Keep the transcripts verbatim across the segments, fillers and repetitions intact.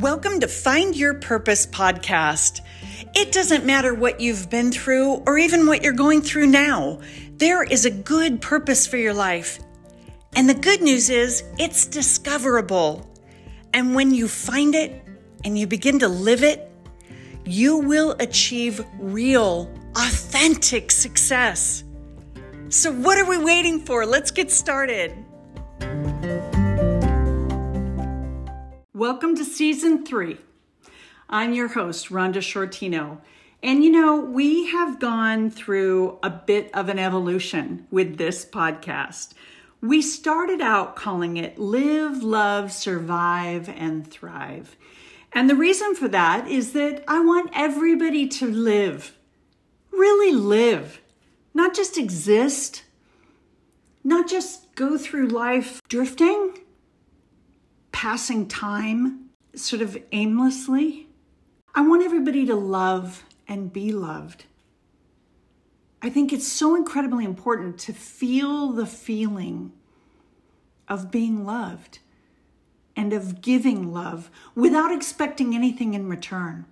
Welcome to Find Your Purpose podcast. It doesn't matter what you've been through or even what you're going through now. There is a good purpose for your life. And the good news is it's discoverable. And when you find it and you begin to live it, you will achieve real, authentic success. So what are we waiting for? Let's get started. Welcome to season three. I'm your host, Rhonda Shortino. And you know, we have gone through a bit of an evolution with this podcast. We started out calling it Live, Love, Survive, and Thrive. And the reason for that is that I want everybody to live, really live. Not just exist, not just go through life drifting, passing time sort of aimlessly. I want everybody to love and be loved. I think it's so incredibly important to feel the feeling of being loved and of giving love without expecting anything in return.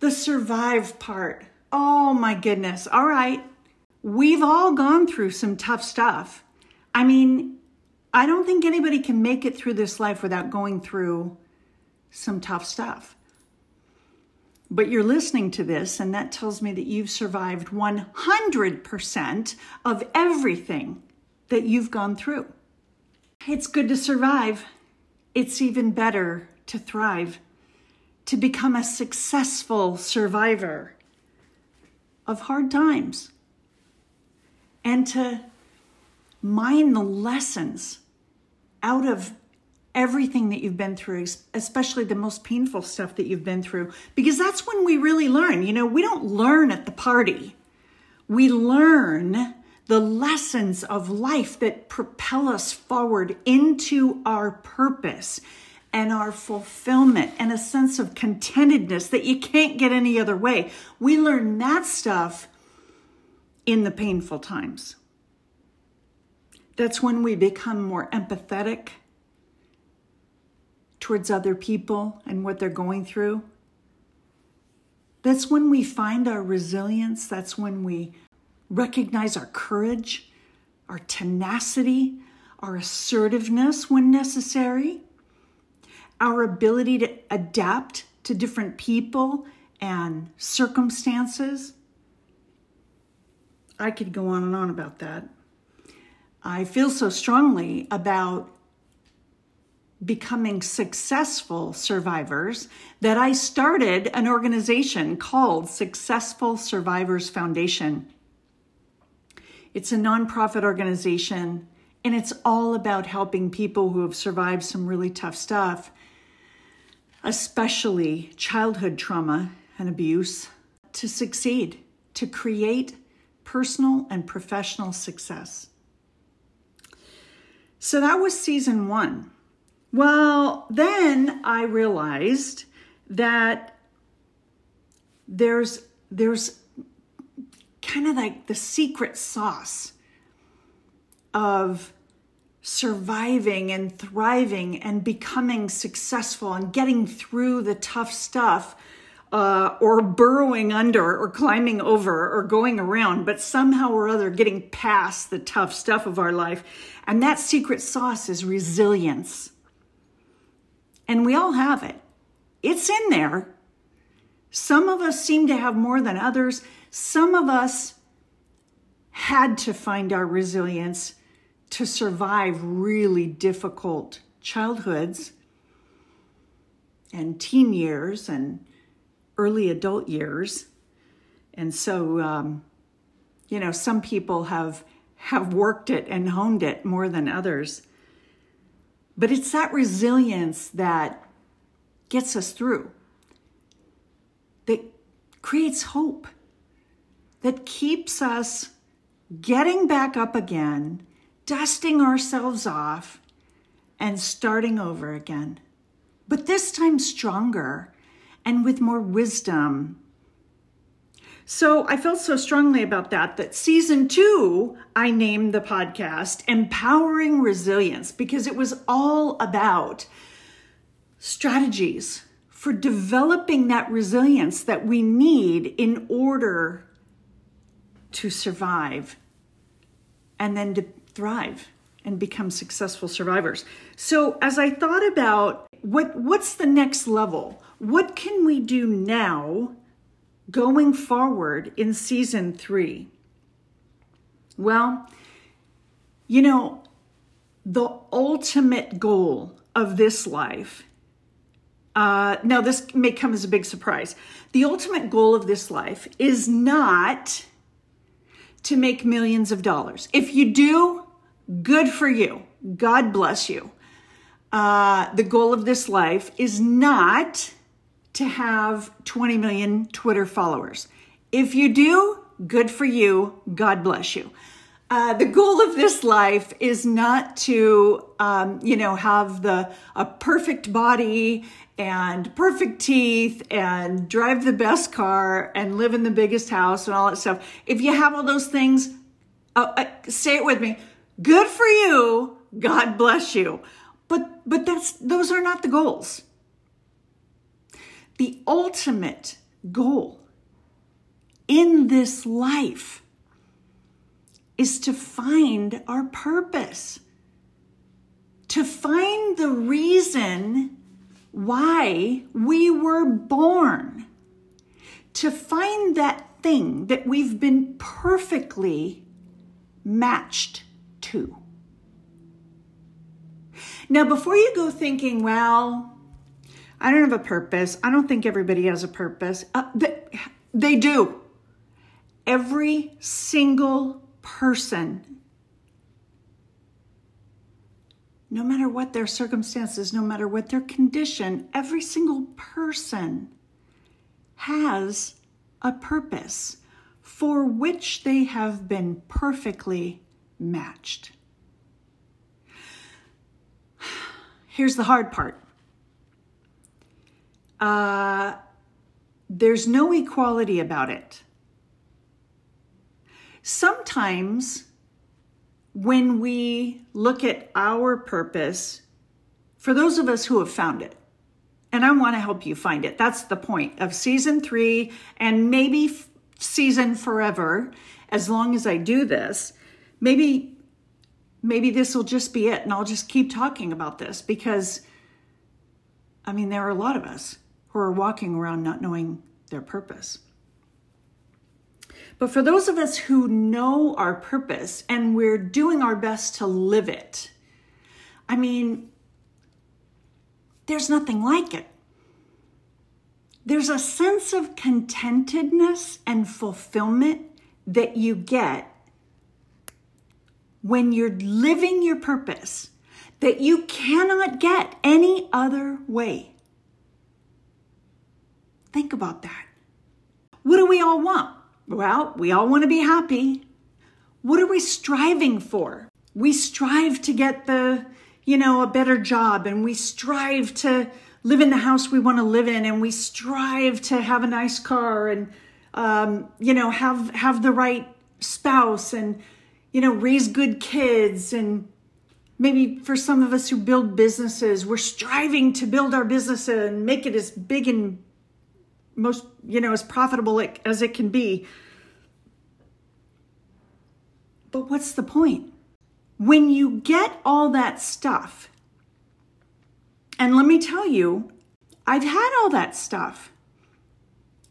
The survive part. Oh my goodness. All right. We've all gone through some tough stuff. I mean, I don't think anybody can make it through this life without going through some tough stuff. But you're listening to this, and that tells me that you've survived one hundred percent of everything that you've gone through. It's good to survive. It's even better to thrive, to become a successful survivor of hard times, and to mine the lessons out of everything that you've been through, especially the most painful stuff that you've been through, because that's when we really learn. You know, we don't learn at the party. We learn the lessons of life that propel us forward into our purpose and our fulfillment and a sense of contentedness that you can't get any other way. We learn that stuff in the painful times. That's when we become more empathetic towards other people and what they're going through. That's when we find our resilience. That's when we recognize our courage, our tenacity, our assertiveness when necessary, our ability to adapt to different people and circumstances. I could go on and on about that. I feel so strongly about becoming successful survivors that I started an organization called Successful Survivors Foundation. It's a nonprofit organization, and it's all about helping people who have survived some really tough stuff, especially childhood trauma and abuse, to succeed, to create personal and professional success. So that was season one. Well, then I realized that there's there's kind of like the secret sauce of surviving and thriving and becoming successful and getting through the tough stuff uh, or burrowing under or climbing over or going around, but somehow or other getting past the tough stuff of our life. And that secret sauce is resilience. And we all have it. It's in there. Some of us seem to have more than others. Some of us had to find our resilience to survive really difficult childhoods and teen years and early adult years. And so, um, you know, some people have, have worked it and honed it more than others. But it's that resilience that gets us through, that creates hope, that keeps us getting back up again, dusting ourselves off, and starting over again. But this time stronger and with more wisdom. So I felt so strongly about that, that season two, I named the podcast Empowering Resilience, because it was all about strategies for developing that resilience that we need in order to survive and then to thrive and become successful survivors. So as I thought about what what's the next level, what can we do now going forward in season three? Well, you know, the ultimate goal of this life, uh, now this may come as a big surprise, the ultimate goal of this life is not to make millions of dollars. If you do, good for you. God bless you. Uh, the goal of this life is not to have twenty million Twitter followers. If you do, good for you. God bless you. Uh, the goal of this life is not to, um, you know, have the a perfect body and perfect teeth and drive the best car and live in the biggest house and all that stuff. If you have all those things, uh, uh, say it with me. Good for you. God bless you. But but that's those are not the goals. The ultimate goal in this life is to find our purpose, to find the reason why we were born, to find that thing that we've been perfectly matched to. Now, before you go thinking, well, I don't have a purpose, I don't think everybody has a purpose. Uh, they, they do. Every single person, no matter what their circumstances, no matter what their condition, every single person has a purpose for which they have been perfectly matched. Here's the hard part. Uh, there's no equality about it. Sometimes when we look at our purpose, for those of us who have found it, and I want to help you find it, that's the point of season three and maybe f- season forever, as long as I do this, maybe, maybe this will just be it and I'll just keep talking about this because, I mean, there are a lot of us who are walking around not knowing their purpose. But for those of us who know our purpose and we're doing our best to live it, I mean, there's nothing like it. There's a sense of contentedness and fulfillment that you get when you're living your purpose that you cannot get any other way. Think about that. What do we all want? Well, we all want to be happy. What are we striving for? We strive to get the, you know, a better job, and we strive to live in the house we want to live in, and we strive to have a nice car and, um, you know, have, have the right spouse and, you know, raise good kids. And maybe for some of us who build businesses, we're striving to build our business and make it as big and most, you know, as profitable as it can be. But what's the point? When you get all that stuff, and let me tell you, I've had all that stuff.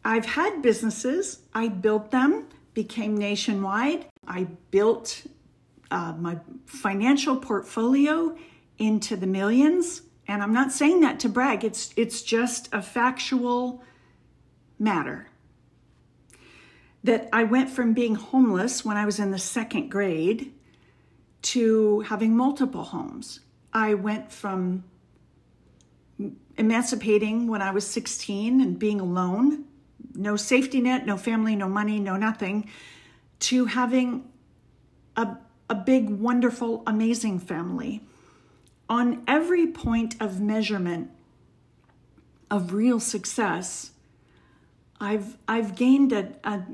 I've had businesses. I built them, became nationwide. I built uh, my financial portfolio into the millions. And I'm not saying that to brag. It's, it's just a factual matter that I went from being homeless when I was in the second grade to having multiple homes. I went from emancipating when I was sixteen and being alone, no safety net, no family, no money, no nothing, to having a, a big, wonderful, amazing family. On every point of measurement of real success, I've I've gained a, a,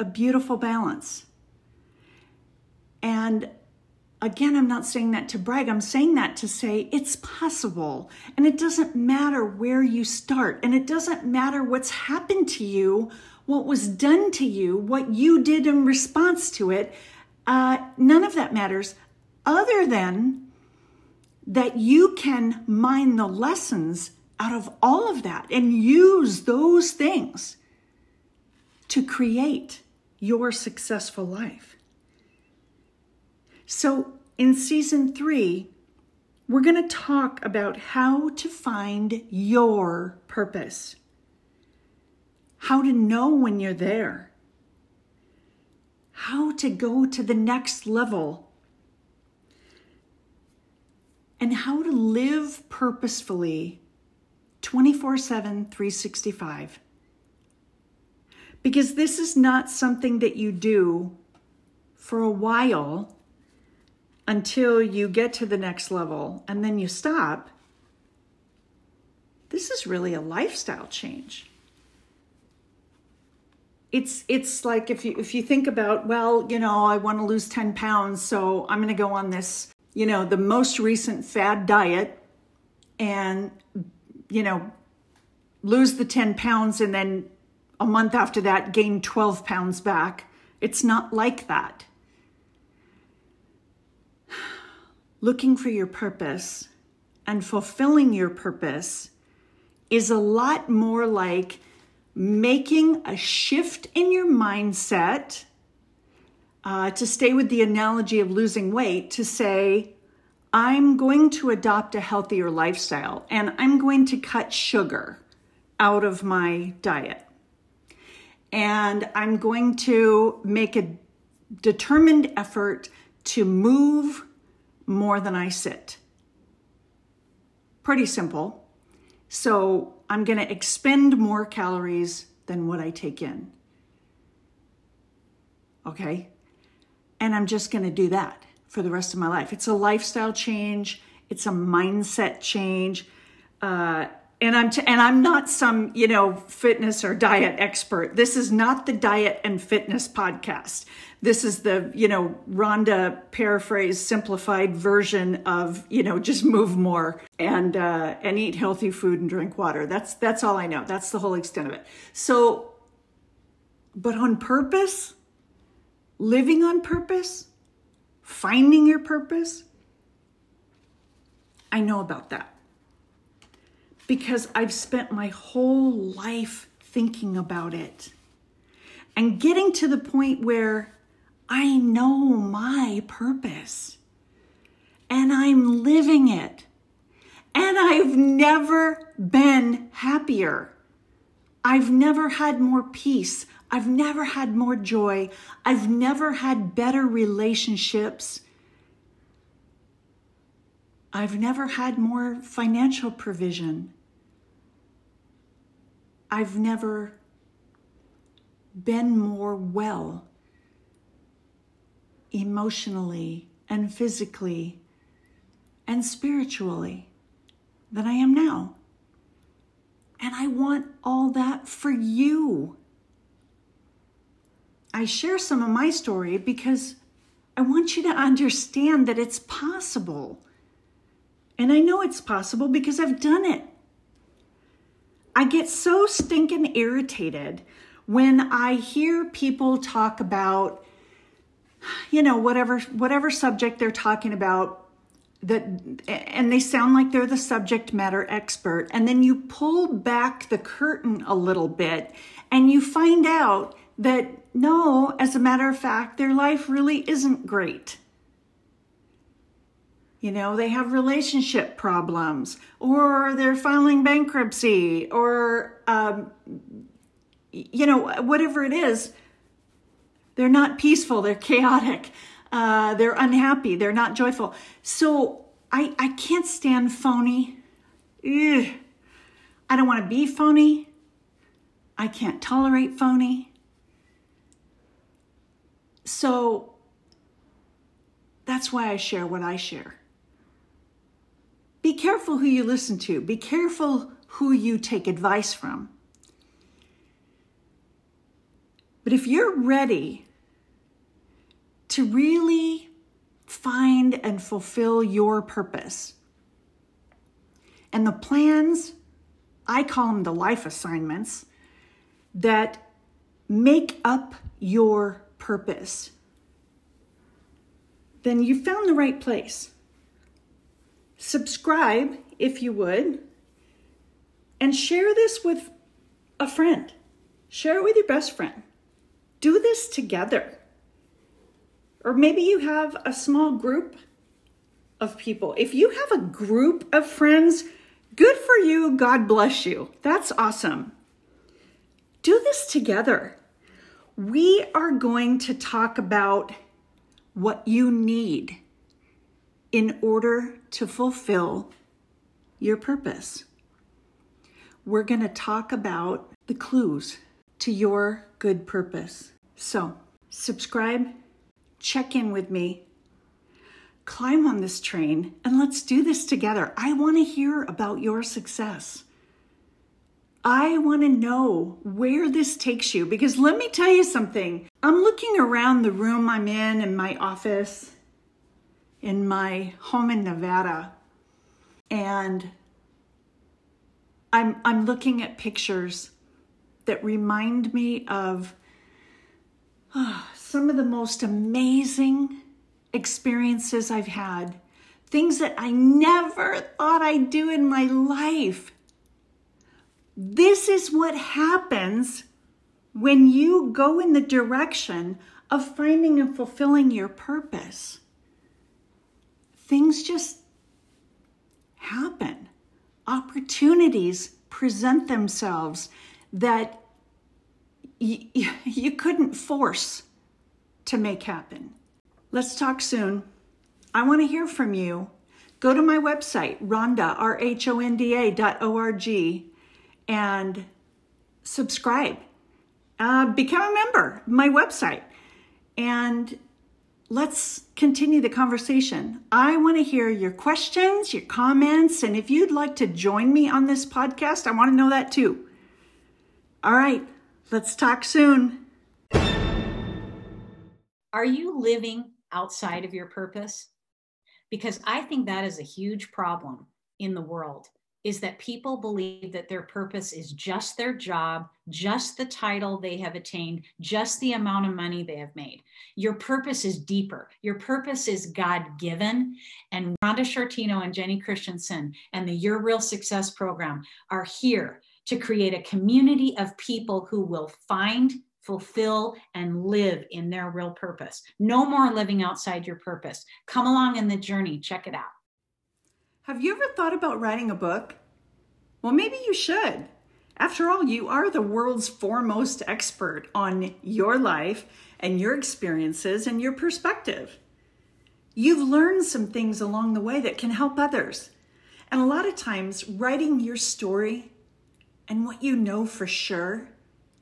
a beautiful balance. And Again, I'm not saying that to brag. I'm saying that to say it's possible. And it doesn't matter where you start. And it doesn't matter what's happened to you, what was done to you, what you did in response to it. Uh, none of that matters other than that you can mine the lessons out of all of that and use those things to create your successful life. So in season three, we're going to talk about how to find your purpose, how to know when you're there, how to go to the next level, and how to live purposefully twenty-four seven, three sixty-five. Because this is not something that you do for a while until you get to the next level and then you stop. This is really a lifestyle change. It's it's like if you if you think about, well, you know, I want to lose ten pounds, so I'm going to go on this, you know, the most recent fad diet and, you know, lose the ten pounds and then a month after that gain twelve pounds back. It's not like that. Looking for your purpose and fulfilling your purpose is a lot more like making a shift in your mindset, uh, to stay with the analogy of losing weight, to say, I'm going to adopt a healthier lifestyle and I'm going to cut sugar out of my diet. And I'm going to make a determined effort to move more than I sit. Pretty simple. So I'm going to expend more calories than what I take in. Okay? And I'm just going to do that for the rest of my life. It's a lifestyle change. It's a mindset change. Uh, and I'm t- and I'm not some, you know, fitness or diet expert. This is not the diet and fitness podcast. This is the, you know, Rhonda paraphrase simplified version of, you know, just move more and uh, and eat healthy food and drink water. That's that's all I know. That's the whole extent of it. So, but on purpose, living on purpose, finding your purpose, I know about that. Because I've spent my whole life thinking about it and getting to the point where I know my purpose and I'm living it. And I've never been happier. I've never had more peace. I've never had more joy. I've never had better relationships. I've never had more financial provision. I've never been more well emotionally and physically and spiritually than I am now. And I want all that for you. I share some of my story because I want you to understand that it's possible. And I know it's possible because I've done it. I get so stinking irritated when I hear people talk about, you know, whatever whatever subject they're talking about, that, and they sound like they're the subject matter expert, and then you pull back the curtain a little bit, and you find out that, no, as a matter of fact, their life really isn't great. You know, they have relationship problems, or they're filing bankruptcy, or, um, you know, whatever it is, they're not peaceful, they're chaotic, uh, they're unhappy, they're not joyful. So I, I can't stand phony. Ugh. I don't want to be phony. I can't tolerate phony. So that's why I share what I share. Be careful who you listen to. Be careful who you take advice from. But if you're ready to really find and fulfill your purpose. And the plans, I call them the life assignments, that make up your purpose, then you found the right place. Subscribe, if you would, and share this with a friend. Share it with your best friend. Do this together. Or maybe you have a small group of people. If you have a group of friends, good for you. God bless you. That's awesome. Do this together. We are going to talk about what you need in order to fulfill your purpose. We're going to talk about the clues to your good purpose. So, subscribe, check in with me, climb on this train, and let's do this together. I want to hear about your success. I want to know where this takes you, because let me tell you something. I'm looking around the room I'm in, in my office, in my home in Nevada, and I'm, I'm looking at pictures that remind me of oh, some of the most amazing experiences I've had, things that I never thought I'd do in my life. This is what happens when you go in the direction of finding and fulfilling your purpose. Things just happen. Opportunities present themselves that y- you couldn't force to make happen. Let's talk soon. I want to hear from you. Go to my website, Rhonda, R H O N D A dot O R G, and subscribe. Uh, become a member, my website. And let's continue the conversation. I want to hear your questions, your comments, and if you'd like to join me on this podcast, I want to know that too. All right, let's talk soon. Are you living outside of your purpose? Because I think that is a huge problem in the world, is that people believe that their purpose is just their job, just the title they have attained, just the amount of money they have made. Your purpose is deeper. Your purpose is God-given. And Rhonda Shortino and Jenny Christensen and the Your Real Success program are here to create a community of people who will find, fulfill, and live in their real purpose. No more living outside your purpose. Come along in the journey. Check it out. Have you ever thought about writing a book? Well, maybe you should. After all, you are the world's foremost expert on your life and your experiences and your perspective. You've learned some things along the way that can help others. And a lot of times, writing your story and what you know for sure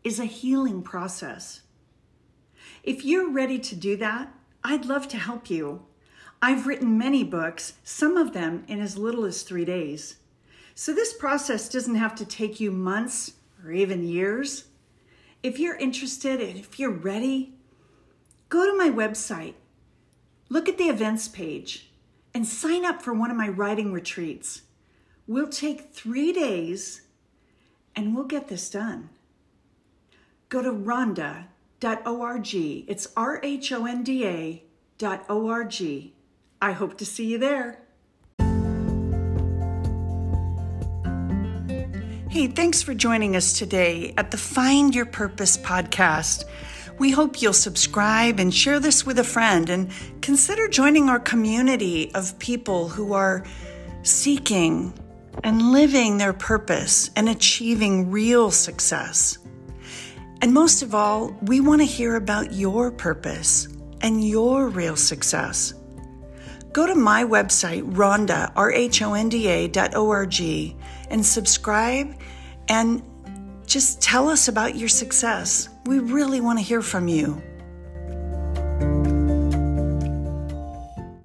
is a healing process. If you're ready to do that, I'd love to help you. I've written many books, some of them in as little as three days. So this process doesn't have to take you months or even years. If you're interested and if you're ready, go to my website, look at the events page, and sign up for one of my writing retreats. We'll take three days and we'll get this done. Go to rhonda dot org. It's R H O N D A dot O R G. I hope to see you there. Hey, thanks for joining us today at the Find Your Purpose podcast. We hope you'll subscribe and share this with a friend and consider joining our community of people who are seeking and living their purpose and achieving real success. And most of all, we want to hear about your purpose and your real success. Go to my website, Rhonda, R H O N D A dot O R G, and subscribe and just tell us about your success. We really want to hear from you.